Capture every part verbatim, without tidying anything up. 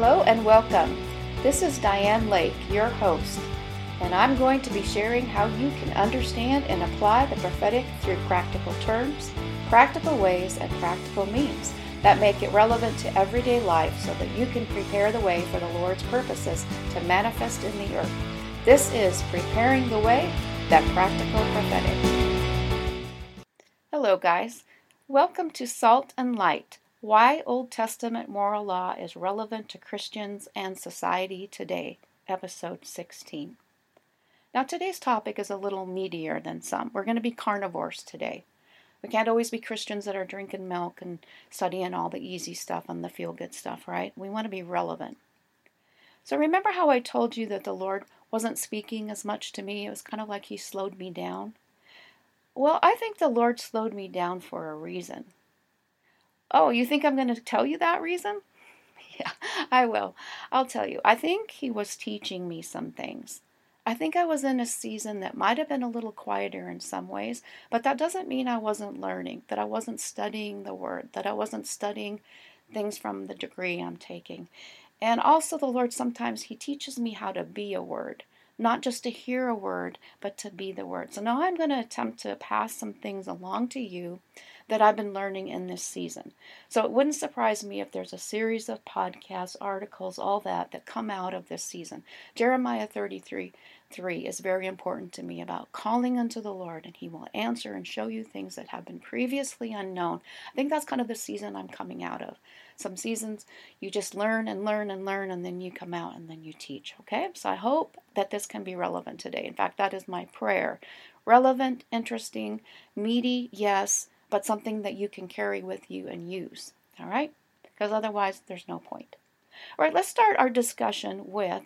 Hello and welcome. This is Diane Lake, your host, and I'm going to be sharing how you can understand and apply the prophetic through practical terms, practical ways, and practical means that make it relevant to everyday life so that you can prepare the way for the Lord's purposes to manifest in the earth. This is Preparing the Way, that Practical Prophetic. Hello guys. Welcome to Salt and Light. Why Old Testament Moral Law is Relevant to Christians and Society Today, Episode sixteen. Now today's topic is a little meatier than some. We're going to be carnivores today. We can't always be Christians that are drinking milk and studying all the easy stuff and the feel-good stuff, right? We want to be relevant. So remember how I told you that the Lord wasn't speaking as much to me? It was kind of like He slowed me down. Well, I think the Lord slowed me down for a reason. Oh, you think I'm going to tell you that reason? Yeah, I will. I'll tell you. I think He was teaching me some things. I think I was in a season that might have been a little quieter in some ways, but that doesn't mean I wasn't learning, that I wasn't studying the Word, that I wasn't studying things from the degree I'm taking. And also the Lord, sometimes He teaches me how to be a Word, not just to hear a Word, but to be the Word. So now I'm going to attempt to pass some things along to you that I've been learning in this season. So it wouldn't surprise me if there's a series of podcasts, articles, all that, that come out of this season. Jeremiah thirty-three three is very important to me about calling unto the Lord, and He will answer and show you things that have been previously unknown. I think that's kind of the season I'm coming out of. Some seasons you just learn and learn and learn, and then you come out and then you teach, okay? So I hope that this can be relevant today. In fact, that is my prayer. Relevant, interesting, meaty, yes, but something that you can carry with you and use, all right? Because otherwise, there's no point. All right, let's start our discussion with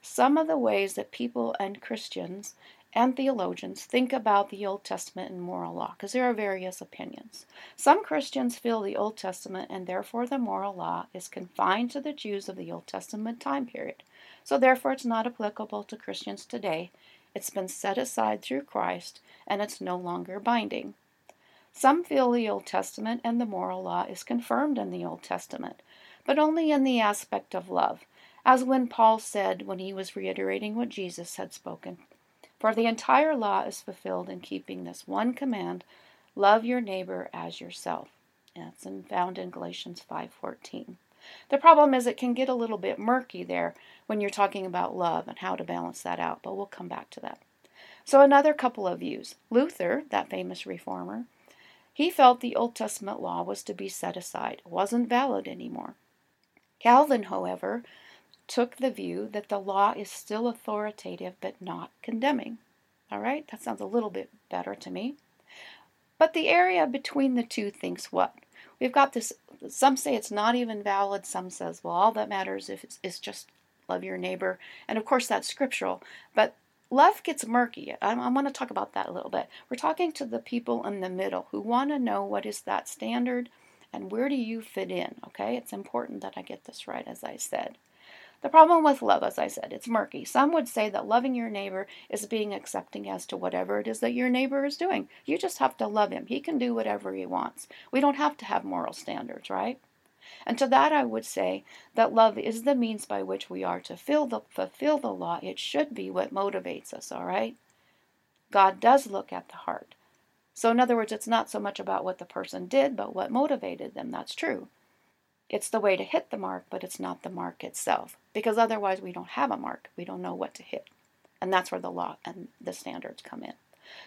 some of the ways that people and Christians and theologians think about the Old Testament and moral law, because there are various opinions. Some Christians feel the Old Testament, and therefore the moral law, is confined to the Jews of the Old Testament time period. So therefore, it's not applicable to Christians today. It's been set aside through Christ, and it's no longer binding. Some feel the Old Testament and the moral law is confirmed in the Old Testament, but only in the aspect of love, as when Paul said when he was reiterating what Jesus had spoken, "For the entire law is fulfilled in keeping this one command, love your neighbor as yourself." That's found in Galatians five fourteen. The problem is it can get a little bit murky there when you're talking about love and how to balance that out, but we'll come back to that. So another couple of views. Luther, that famous reformer, he felt the Old Testament law was to be set aside. It wasn't valid anymore. Calvin, however, took the view that the law is still authoritative but not condemning. All right, that sounds a little bit better to me. But the area between the two thinks what? We've got this, some say it's not even valid, some says, well, all that matters if it's, is just love your neighbor. And of course that's scriptural, but love gets murky. I, I want to talk about that a little bit. We're talking to the people in the middle who want to know what is that standard and where do you fit in, okay? It's important that I get this right, as I said. The problem with love, as I said, it's murky. Some would say that loving your neighbor is being accepting as to whatever it is that your neighbor is doing. You just have to love him. He can do whatever he wants. We don't have to have moral standards, right? And to that I would say that love is the means by which we are to fill the, fulfill the law. It should be what motivates us, all right? God does look at the heart. So in other words, it's not so much about what the person did, but what motivated them. That's true. It's the way to hit the mark, but it's not the mark itself. Because otherwise we don't have a mark. We don't know what to hit. And that's where the law and the standards come in.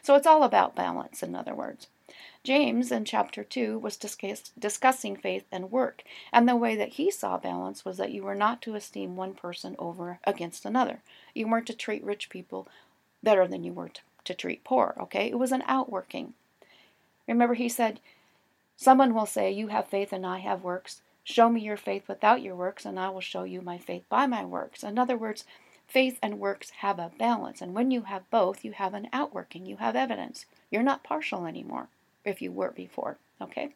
So it's all about balance, in other words. James, in chapter two, was discuss- discussing faith and work, and the way that he saw balance was that you were not to esteem one person over against another. You weren't to treat rich people better than you were to, to treat poor, okay? It was an outworking. Remember he said, someone will say, you have faith and I have works. Show me your faith without your works, and I will show you my faith by my works. In other words, faith and works have a balance, and when you have both, you have an outworking, you have evidence. You're not partial anymore, if you were before, okay?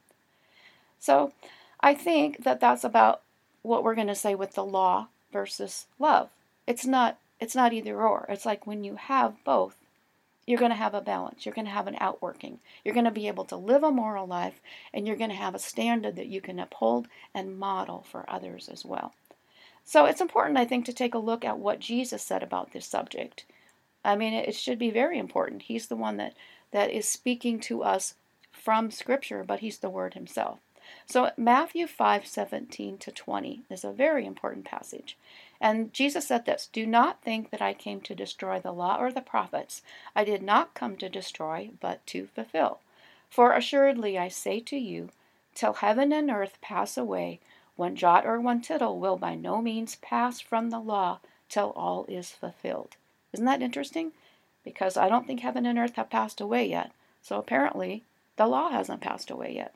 So I think that that's about what we're going to say with the law versus love. It's not, it's not either or. It's like when you have both, you're going to have a balance. You're going to have an outworking. You're going to be able to live a moral life, and you're going to have a standard that you can uphold and model for others as well. So it's important, I think, to take a look at what Jesus said about this subject. I mean, it should be very important. He's the one that, that is speaking to us from Scripture, but he's the Word himself. So Matthew five, seventeen to twenty is a very important passage. And Jesus said this, "Do not think that I came to destroy the law or the prophets. I did not come to destroy, but to fulfill. For assuredly I say to you, till heaven and earth pass away, one jot or one tittle will by no means pass from the law till all is fulfilled." Isn't that interesting? Because I don't think heaven and earth have passed away yet. So apparently the law hasn't passed away yet.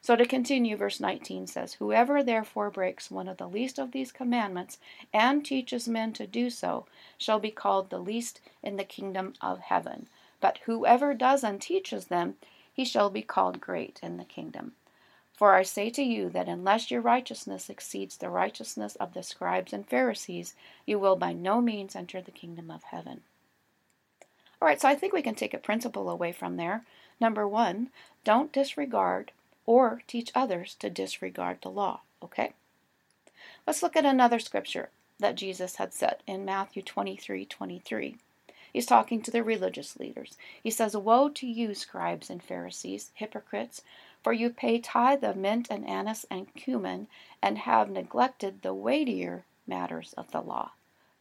So to continue, verse nineteen says, "Whoever therefore breaks one of the least of these commandments and teaches men to do so shall be called the least in the kingdom of heaven. But whoever does and teaches them, he shall be called great in the kingdom. For I say to you that unless your righteousness exceeds the righteousness of the scribes and Pharisees, you will by no means enter the kingdom of heaven." All right, so I think we can take a principle away from there. Number one, don't disregard or teach others to disregard the law, okay? Let's look at another scripture that Jesus had said in Matthew twenty-three, twenty-three. He's talking to the religious leaders. He says, "Woe to you, scribes and Pharisees, hypocrites, for you pay tithe of mint and anise and cumin and have neglected the weightier matters of the law,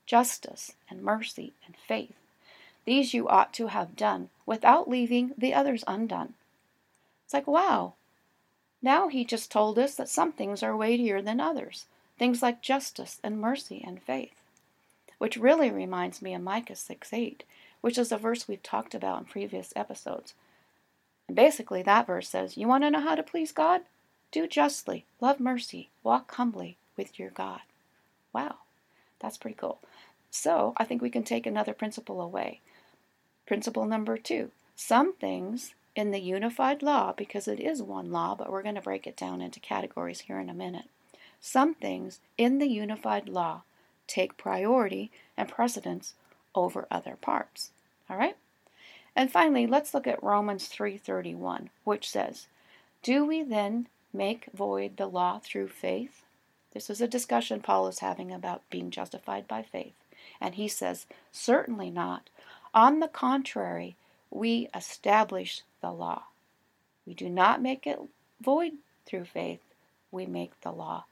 justice and mercy and faith. These you ought to have done without leaving the others undone." It's like, wow. Now he just told us that some things are weightier than others, things like justice and mercy and faith, which really reminds me of Micah six eight, which is a verse we've talked about in previous episodes. And basically that verse says, you want to know how to please God? Do justly, love mercy, walk humbly with your God. Wow, that's pretty cool. So I think we can take another principle away. Principle number two, some things in the unified law, because it is one law, but we're going to break it down into categories here in a minute. Some things in the unified law take priority and precedence over other parts. All right? And finally, let's look at Romans three thirty-one, which says, "Do we then make void the law through faith?" This is a discussion Paul is having about being justified by faith. And he says, "Certainly not. On the contrary, we establish the law. We do not make it void through faith. We make the law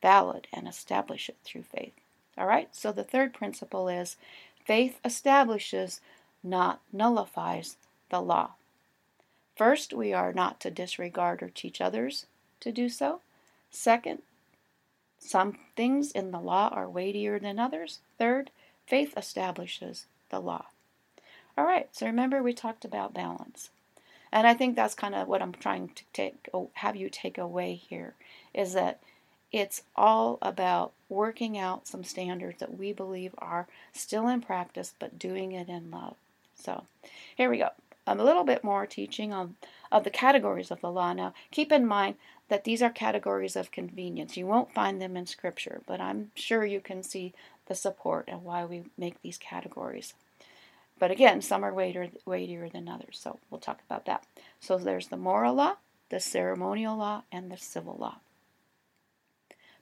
valid and establish it through faith." All right? So the third principle is faith establishes, not nullifies, the law. First, we are not to disregard or teach others to do so. Second, some things in the law are weightier than others. Third, faith establishes the law. All right, so remember we talked about balance. And I think that's kind of what I'm trying to take, have you take away here, is that it's all about working out some standards that we believe are still in practice, but doing it in love. So here we go. I'm a little bit more teaching on of the categories of the law. Now, keep in mind that these are categories of convenience. You won't find them in Scripture, but I'm sure you can see the support and why we make these categories. But again, some are weightier, weightier than others, so we'll talk about that. So there's the moral law, the ceremonial law, and the civil law.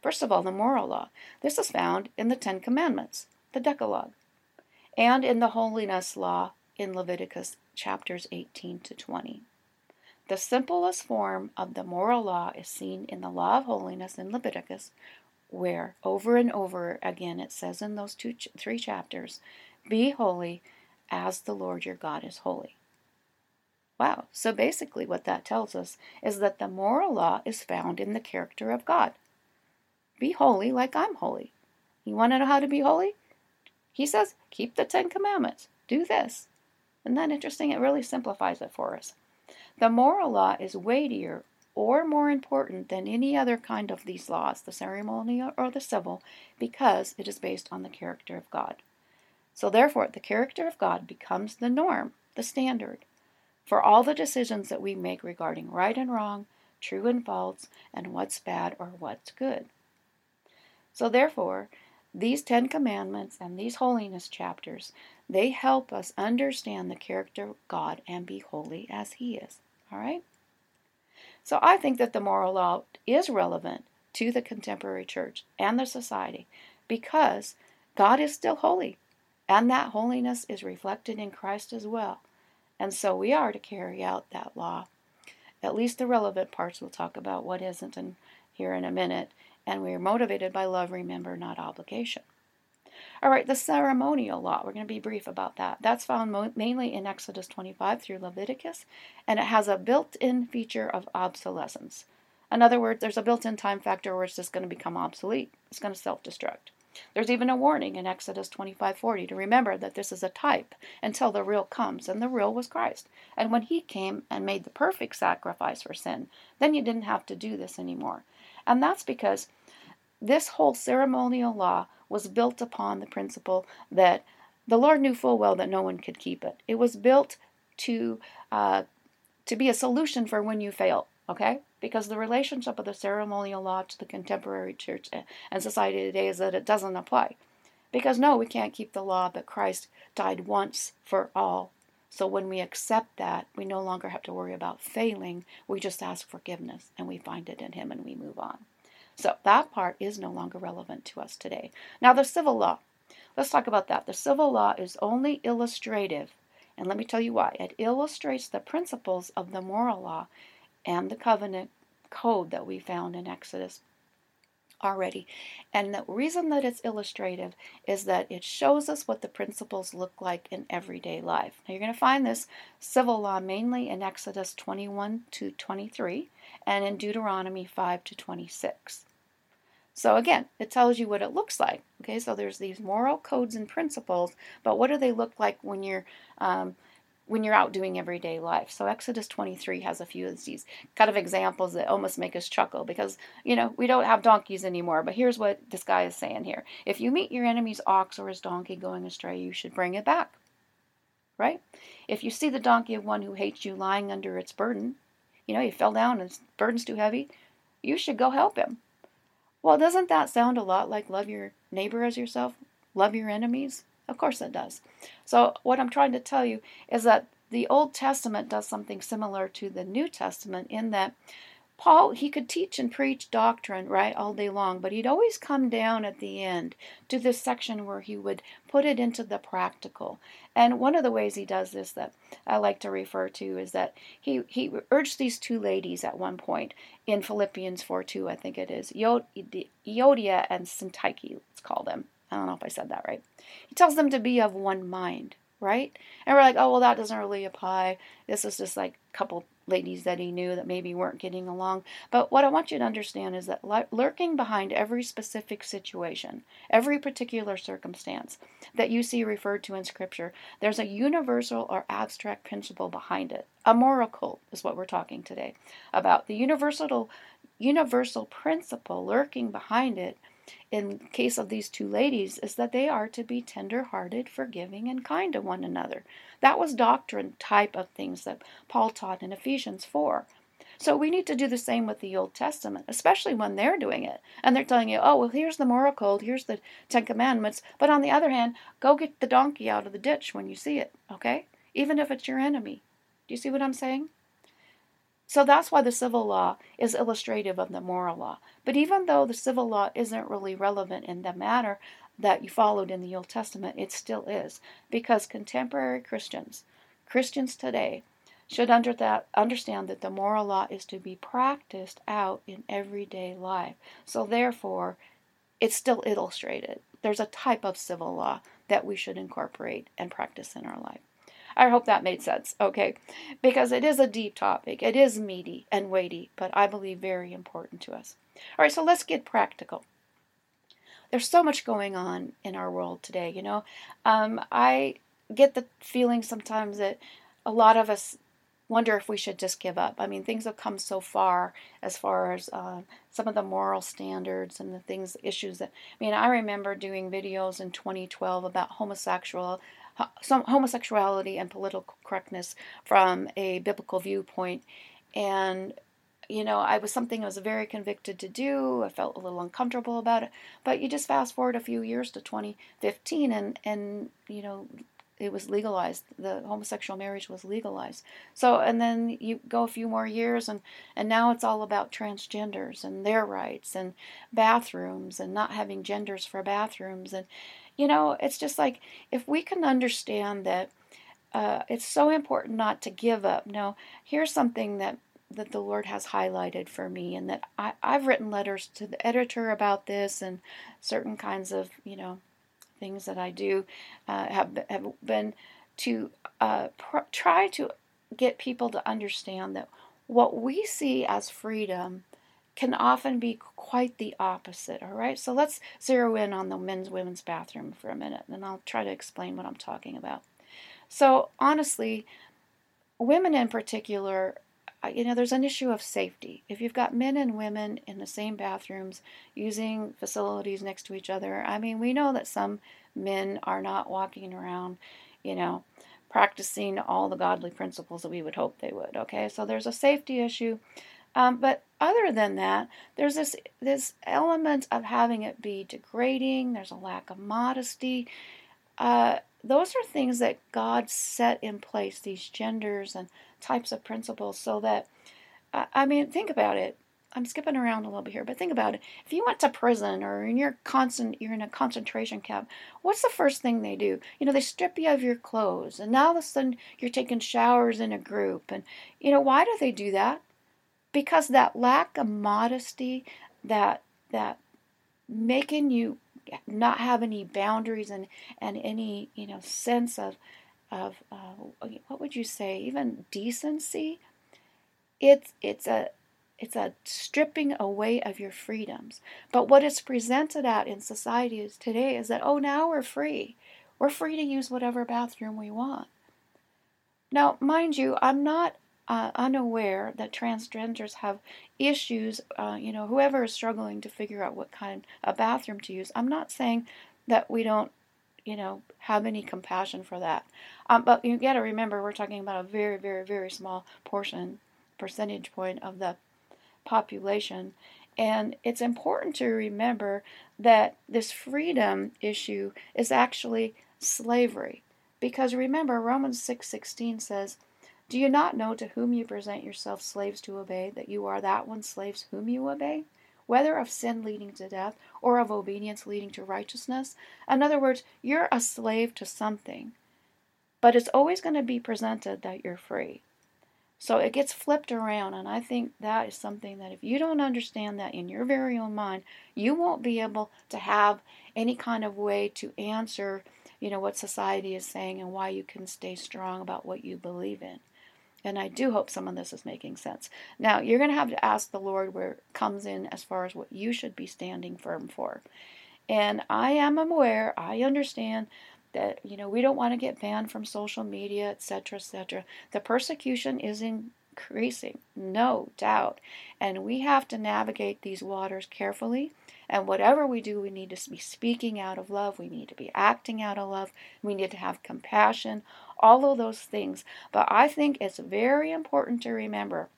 First of all, the moral law. This is found in the Ten Commandments, the Decalogue, and in the holiness law in Leviticus chapters eighteen to twenty. The simplest form of the moral law is seen in the law of holiness in Leviticus, where over and over again it says in those two, three chapters, "Be holy, as the Lord your God is holy." Wow. So basically what that tells us is that the moral law is found in the character of God. Be holy like I'm holy. You want to know how to be holy? He says, keep the Ten Commandments. Do this. Isn't that interesting? It really simplifies it for us. The moral law is weightier or more important than any other kind of these laws, the ceremonial or the civil, because it is based on the character of God. So therefore, the character of God becomes the norm, the standard, for all the decisions that we make regarding right and wrong, true and false, and what's bad or what's good. So therefore, these Ten Commandments and these holiness chapters, they help us understand the character of God and be holy as He is. All right? So I think that the moral law is relevant to the contemporary church and the society, because God is still holy, and that holiness is reflected in Christ as well. And so we are to carry out that law, at least the relevant parts. We'll talk about what isn't in here in a minute. And we are motivated by love, remember, not obligation. All right, the ceremonial law. We're going to be brief about that. That's found mo- mainly in Exodus twenty-five through Leviticus, and it has a built-in feature of obsolescence. In other words, there's a built-in time factor where it's just going to become obsolete. It's going to self-destruct. There's even a warning in Exodus twenty-five forty to remember that this is a type until the real comes, and the real was Christ. And when he came and made the perfect sacrifice for sin, then you didn't have to do this anymore. And that's because this whole ceremonial law was built upon the principle that the Lord knew full well that no one could keep it. It was built to uh, to be a solution for when you fail, okay? Because the relationship of the ceremonial law to the contemporary church and society today is that it doesn't apply. Because no, we can't keep the law, but Christ died once for all. So when we accept that, we no longer have to worry about failing. We just ask forgiveness, and we find it in him, and we move on. So that part is no longer relevant to us today. Now the civil law. Let's talk about that. The civil law is only illustrative, and let me tell you why. It illustrates the principles of the moral law and the covenant code that we found in Exodus already. And the reason that it's illustrative is that it shows us what the principles look like in everyday life. Now you're going to find this civil law mainly in Exodus twenty-one to twenty-three and in Deuteronomy five to twenty-six. So again, it tells you what it looks like. Okay, so there's these moral codes and principles, but what do they look like when you're um, when you're out doing everyday life? So Exodus twenty-three has a few of these kind of examples that almost make us chuckle because, you know, we don't have donkeys anymore, but here's what this guy is saying here. If you meet your enemy's ox or his donkey going astray, you should bring it back, right? If you see the donkey of one who hates you lying under its burden, you know, he fell down and his burden's too heavy, you should go help him. Well, doesn't that sound a lot like love your neighbor as yourself? Love your enemies? Of course it does. So what I'm trying to tell you is that the Old Testament does something similar to the New Testament in that Paul, he could teach and preach doctrine, right, all day long, but he'd always come down at the end to this section where he would put it into the practical. And one of the ways he does this that I like to refer to is that he, he urged these two ladies at one point in Philippians four two, I think it is, Euodia and Syntyche, let's call them. I don't know if I said that right. He tells them to be of one mind, right? And we're like, oh, well, that doesn't really apply. This is just like a couple ladies that he knew that maybe weren't getting along. But what I want you to understand is that lurking behind every specific situation, every particular circumstance that you see referred to in Scripture, there's a universal or abstract principle behind it. A moral code is what we're talking today about. The universal, universal principle lurking behind it in case of these two ladies is that they are to be tender-hearted, forgiving, and kind to one another. That was doctrine type of things that Paul taught in Ephesians four. So we need to do the same with the Old Testament, especially when they're doing it. And they're telling you, oh, well, here's the moral code, here's the Ten Commandments, but on the other hand, go get the donkey out of the ditch when you see it, okay? Even if it's your enemy. Do you see what I'm saying? So that's why the civil law is illustrative of the moral law. But even though the civil law isn't really relevant in the manner that you followed in the Old Testament, it still is. Because contemporary Christians, Christians today, should under that, understand that the moral law is to be practiced out in everyday life. So therefore, it's still illustrated. There's a type of civil law that we should incorporate and practice in our life. I hope that made sense, okay? Because it is a deep topic. It is meaty and weighty, but I believe very important to us. All right, so let's get practical. There's so much going on in our world today, you know. Um, I get the feeling sometimes that a lot of us wonder if we should just give up. I mean, things have come so far as far as uh, some of the moral standards and the things, issues that, I mean, I remember doing videos in twenty twelve about homosexual Some homosexuality and political correctness from a biblical viewpoint, and you know, I was something I was very convicted to do. I felt a little uncomfortable about it, but you just fast forward a few years to twenty fifteen, and and you know, it was legalized. The homosexual marriage was legalized. So, and then you go a few more years, and, and now it's all about transgenders and their rights and bathrooms and not having genders for bathrooms. And, you know, it's just like, if we can understand that uh, it's so important not to give up. Now, here's something that that the Lord has highlighted for me, and that I, I've written letters to the editor about this, and certain kinds of, you know, things that I do uh, have, have been to uh, pr- try to get people to understand that what we see as freedom can often be quite the opposite, all right? So let's zero in on the men's, women's bathroom for a minute, and I'll try to explain what I'm talking about. So honestly, women in particular, you know, there's an issue of safety. If you've got men and women in the same bathrooms using facilities next to each other, I mean, we know that some men are not walking around, you know, practicing all the godly principles that we would hope they would, okay? So there's a safety issue. Um, but other than that, there's this this element of having it be degrading. There's a lack of modesty. Uh, those are things that God set in place, these genders and types of principles, so that, uh, I mean, think about it. I'm skipping around a little bit here, but think about it. If you went to prison, or in your constant, you're in a concentration camp, what's the first thing they do? You know, they strip you of your clothes, and now all of a sudden you're taking showers in a group. And, you know, why do they do that? Because that lack of modesty, that that making you not have any boundaries and, and any, you know, sense of, of uh, what would you say, even decency, it's it's a it's a stripping away of your freedoms. But what it's presented at in society is today is that, oh, now we're free. We're free to use whatever bathroom we want. Now, mind you, I'm not Uh, unaware that transgenders have issues, uh, you know, whoever is struggling to figure out what kind of bathroom to use. I'm not saying that we don't, you know, have any compassion for that. Um, but you got to remember, we're talking about a very, very, very small portion, percentage point of the population. And it's important to remember that this freedom issue is actually slavery. Because remember, Romans six sixteen says, "Do you not know to whom you present yourselves slaves to obey, that you are that one slaves whom you obey, whether of sin leading to death or of obedience leading to righteousness?" In other words, you're a slave to something, but it's always going to be presented that you're free. So it gets flipped around, and I think that is something that if you don't understand that in your very own mind, you won't be able to have any kind of way to answer, you know, what society is saying and why you can stay strong about what you believe in. And I do hope some of this is making sense. Now, you're going to have to ask the Lord where it comes in as far as what you should be standing firm for. And I am aware, I understand that, you know, we don't want to get banned from social media, et cetera, et cetera. The persecution is increasing, no doubt. And we have to navigate these waters carefully. And whatever we do, we need to be speaking out of love. We need to be acting out of love. We need to have compassion, all of those things. But I think it's very important to remember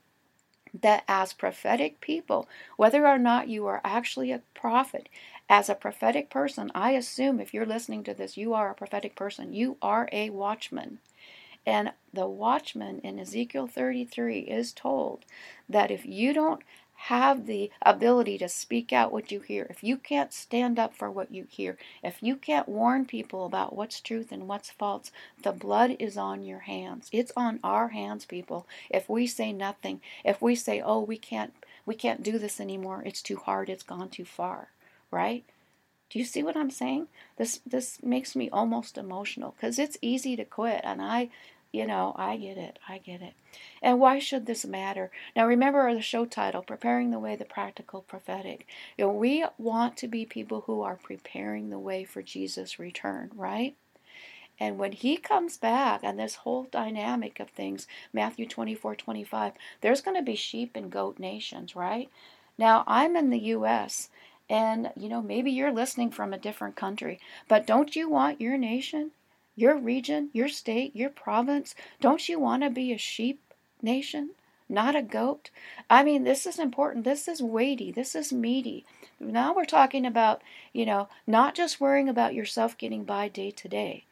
that as prophetic people, whether or not you are actually a prophet, as a prophetic person, I assume if you're listening to this, you are a prophetic person. You are a watchman. And the watchman in Ezekiel thirty-three is told that if you don't have the ability to speak out what you hear, if you can't stand up for what you hear, if you can't warn people about what's truth and what's false, the blood is on your hands. It's on our hands, people. If we say nothing, if we say, oh, we can't, we can't do this anymore, it's too hard, it's gone too far, right? Do you see what I'm saying? This this makes me almost emotional, because it's easy to quit, and I You know, I get it. I get it. And why should this matter? Now, remember the show title, Preparing the Way, the Practical Prophetic. You know, we want to be people who are preparing the way for Jesus' return, right? And when he comes back, and this whole dynamic of things, Matthew twenty-four twenty-five, there's going to be sheep and goat nations, right? Now, I'm in the U S, and, you know, maybe you're listening from a different country, but don't you want your nation, your region, your state, your province? Don't you want to be a sheep nation, not a goat? I mean, this is important. This is weighty. This is meaty. Now we're talking about, you know, not just worrying about yourself getting by day to day,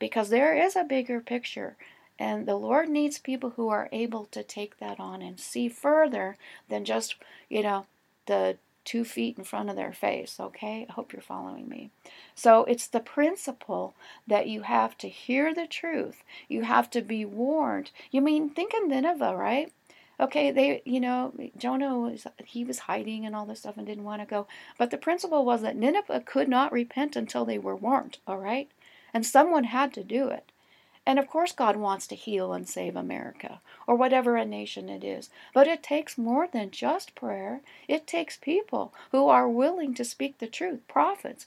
because there is a bigger picture. And the Lord needs people who are able to take that on and see further than just, you know, the two feet in front of their face, okay? I hope you're following me. So it's the principle that you have to hear the truth. You have to be warned. You mean, think of Nineveh, right? Okay, they, you know, Jonah, was, he was hiding and all this stuff and didn't want to go. But the principle was that Nineveh could not repent until they were warned, all right? And someone had to do it. And of course God wants to heal and save America, or whatever a nation it is. But it takes more than just prayer. It takes people who are willing to speak the truth, prophets,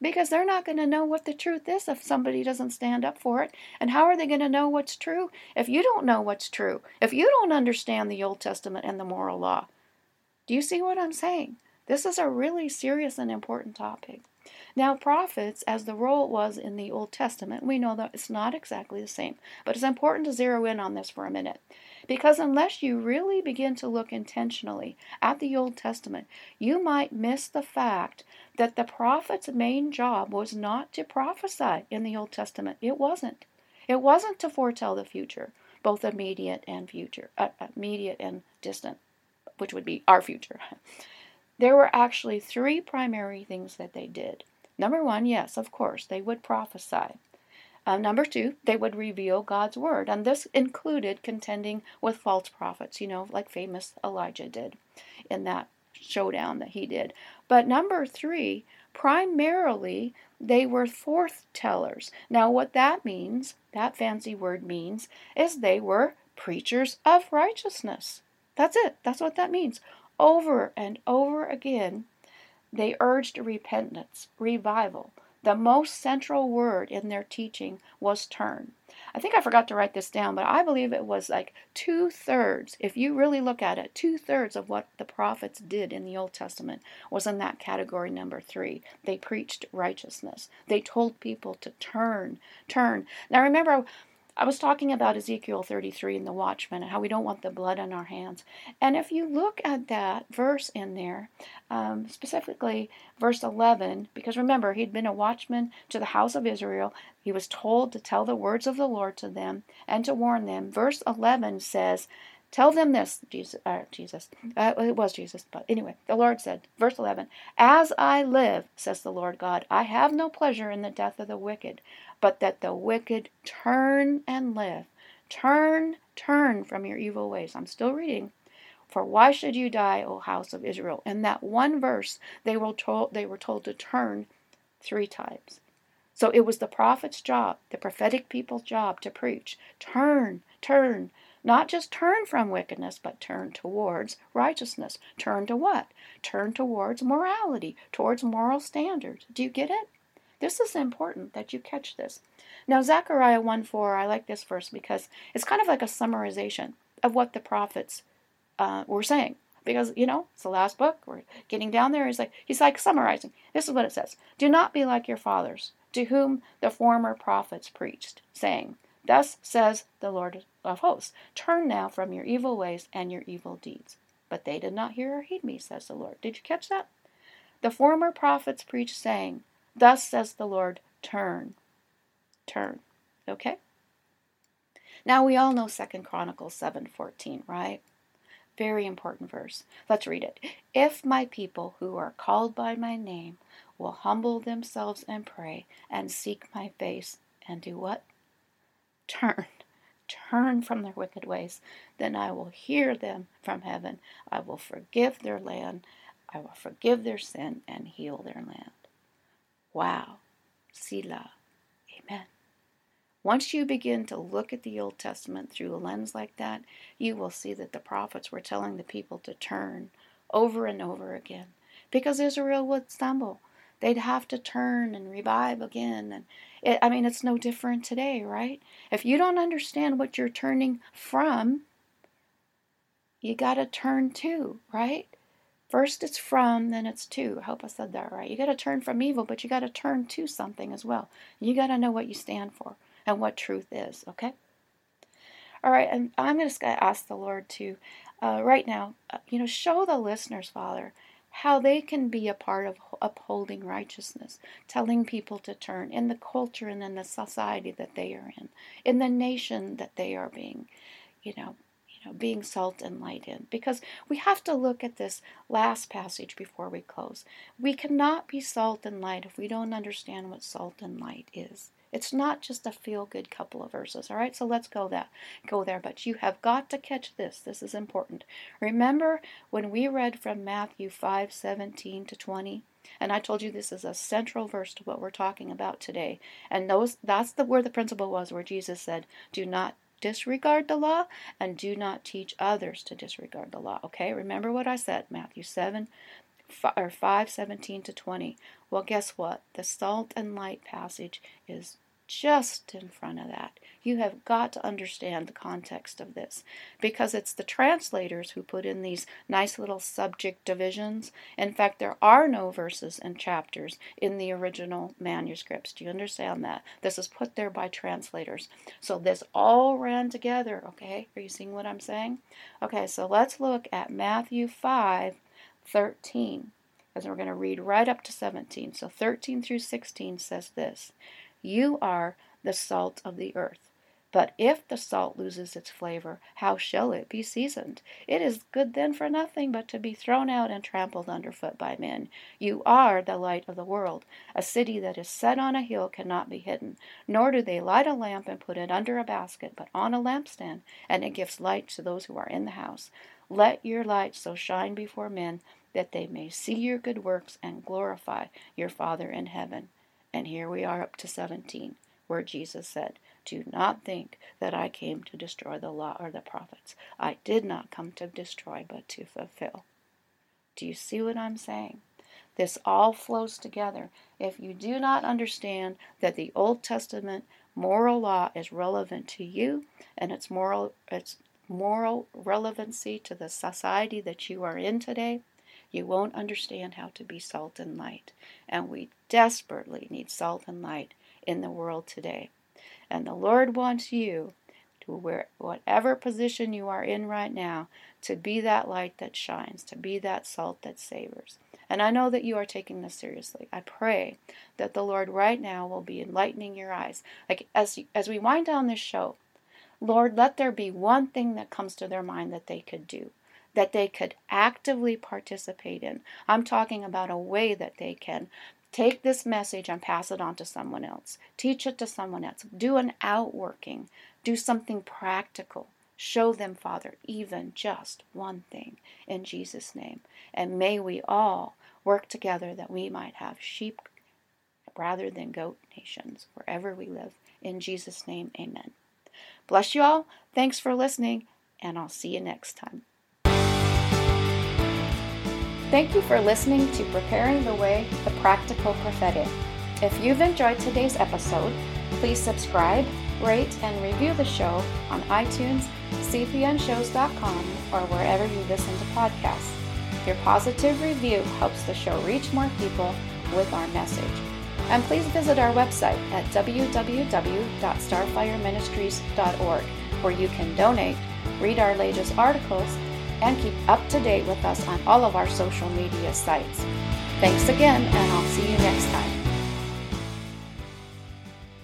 because they're not going to know what the truth is if somebody doesn't stand up for it. And how are they going to know what's true if you don't know what's true, if you don't understand the Old Testament and the moral law? Do you see what I'm saying? This is a really serious and important topic. Now, prophets, as the role was in the Old Testament, we know that it's not exactly the same. But it's important to zero in on this for a minute. Because unless you really begin to look intentionally at the Old Testament, you might miss the fact that the prophet's main job was not to prophesy in the Old Testament. It wasn't. It wasn't to foretell the future, both immediate and future, uh, immediate and distant, which would be our future. There were actually three primary things that they did. Number one, yes, of course, they would prophesy. Uh, number two, they would reveal God's word. And this included contending with false prophets, you know, like famous Elijah did in that showdown that he did. But number three, primarily, they were foretellers. Now, what that means, that fancy word means, is they were preachers of righteousness. That's it. That's what that means. Over and over again, they urged repentance, revival. The most central word in their teaching was turn. I think I forgot to write this down, but I believe it was like two-thirds, if you really look at it, two-thirds of what the prophets did in the Old Testament was in that category number three. They preached righteousness. They told people to turn, turn. Now remember, I was talking about Ezekiel thirty-three and the watchman and how we don't want the blood on our hands. And if you look at that verse in there, um, specifically verse eleven, because remember, he'd been a watchman to the house of Israel. He was told to tell the words of the Lord to them and to warn them. Verse eleven says, tell them this, Jesus, uh, Jesus uh, it was Jesus, but anyway, the Lord said, verse eleven, as I live, says the Lord God, I have no pleasure in the death of the wicked, but that the wicked turn and live. Turn, turn from your evil ways. I'm still reading. For why should you die, O house of Israel? In that one verse, they were told, they were told to turn three times. So it was the prophet's job, the prophetic people's job to preach. Turn, turn. Not just turn from wickedness, but turn towards righteousness. Turn to what? Turn towards morality, towards moral standards. Do you get it? This is important that you catch this. Now, Zechariah one four, I like this verse because it's kind of like a summarization of what the prophets uh, were saying. Because, you know, it's the last book. We're getting down there. He's like, he's like summarizing. This is what it says. Do not be like your fathers, to whom the former prophets preached, saying, thus says the Lord of hosts, turn now from your evil ways and your evil deeds. But they did not hear or heed me, says the Lord. Did you catch that? The former prophets preached, saying, thus says the Lord, turn, turn. Okay? Now we all know Second Chronicles seven fourteen, right? Very important verse. Let's read it. If my people who are called by my name will humble themselves and pray and seek my face and do what? Turn, turn from their wicked ways, then I will hear them from heaven. I will forgive their land. I will forgive their sin and heal their land. Wow. Selah. Amen. Once you begin to look at the Old Testament through a lens like that, you will see that the prophets were telling the people to turn over and over again because Israel would stumble. They'd have to turn and revive again. And it, I mean, it's no different today, right? If you don't understand what you're turning from, you got to turn to, right? First it's from, then it's to. I hope I said that right. You got to turn from evil, but you got to turn to something as well. You got to know what you stand for and what truth is, okay? All right, and I'm just going to ask the Lord to, uh, right now, you know, show the listeners, Father, how they can be a part of upholding righteousness, telling people to turn in the culture and in the society that they are in, in the nation that they are being, you know, you know, being salt and light in. Because we have to look at this last passage before we close. We cannot be salt and light if we don't understand what salt and light is. It's not just a feel-good couple of verses, all right? So let's go that, go there. But you have got to catch this. This is important. Remember when we read from Matthew five seventeen to twenty, and I told you this is a central verse to what we're talking about today. And those that's the where the principle was, where Jesus said, do not disregard the law and do not teach others to disregard the law, okay? Remember what I said, Matthew seven, or five seventeen to twenty. Well, guess what? The salt and light passage is just in front of that. You have got to understand the context of this, because it's the translators who put in these nice little subject divisions. In fact, there are no verses and chapters in the original manuscripts. Do you understand that? This is put there by translators. So this all ran together, okay? Are you seeing what I'm saying? Okay, so let's look at Matthew five thirteen, as we're going to read right up to seventeen. So thirteen through sixteen says this: you are the salt of the earth. But if the salt loses its flavor, how shall it be seasoned? It is good then for nothing but to be thrown out and trampled underfoot by men. You are the light of the world. A city that is set on a hill cannot be hidden, nor do they light a lamp and put it under a basket, but on a lampstand, and it gives light to those who are in the house. Let your light so shine before men that they may see your good works and glorify your Father in heaven. And here we are up to seventeen, where Jesus said, do not think that I came to destroy the law or the prophets. I did not come to destroy, but to fulfill. Do you see what I'm saying? This all flows together. If you do not understand that the Old Testament moral law is relevant to you, and its moral, its moral relevancy to the society that you are in today, you won't understand how to be salt and light. And we desperately need salt and light in the world today. And the Lord wants you, to where, whatever position you are in right now, to be that light that shines, to be that salt that savors. And I know that you are taking this seriously. I pray that the Lord right now will be enlightening your eyes. Like as, as we wind down this show, Lord, let there be one thing that comes to their mind that they could do, that they could actively participate in. I'm talking about a way that they can take this message and pass it on to someone else. Teach it to someone else. Do an outworking. Do something practical. Show them, Father, even just one thing, in Jesus' name. And may we all work together that we might have sheep rather than goat nations wherever we live. In Jesus' name, amen. Bless you all. Thanks for listening, and I'll see you next time. Thank you for listening to Preparing the Way, the Practical Prophetic. If you've enjoyed today's episode, please subscribe, rate, and review the show on iTunes, c p n shows dot com, or wherever you listen to podcasts. Your positive review helps the show reach more people with our message. And please visit our website at w w w dot starfire ministries dot org, where you can donate, read our latest articles, and keep up to date with us on all of our social media sites. Thanks again, and I'll see you next time.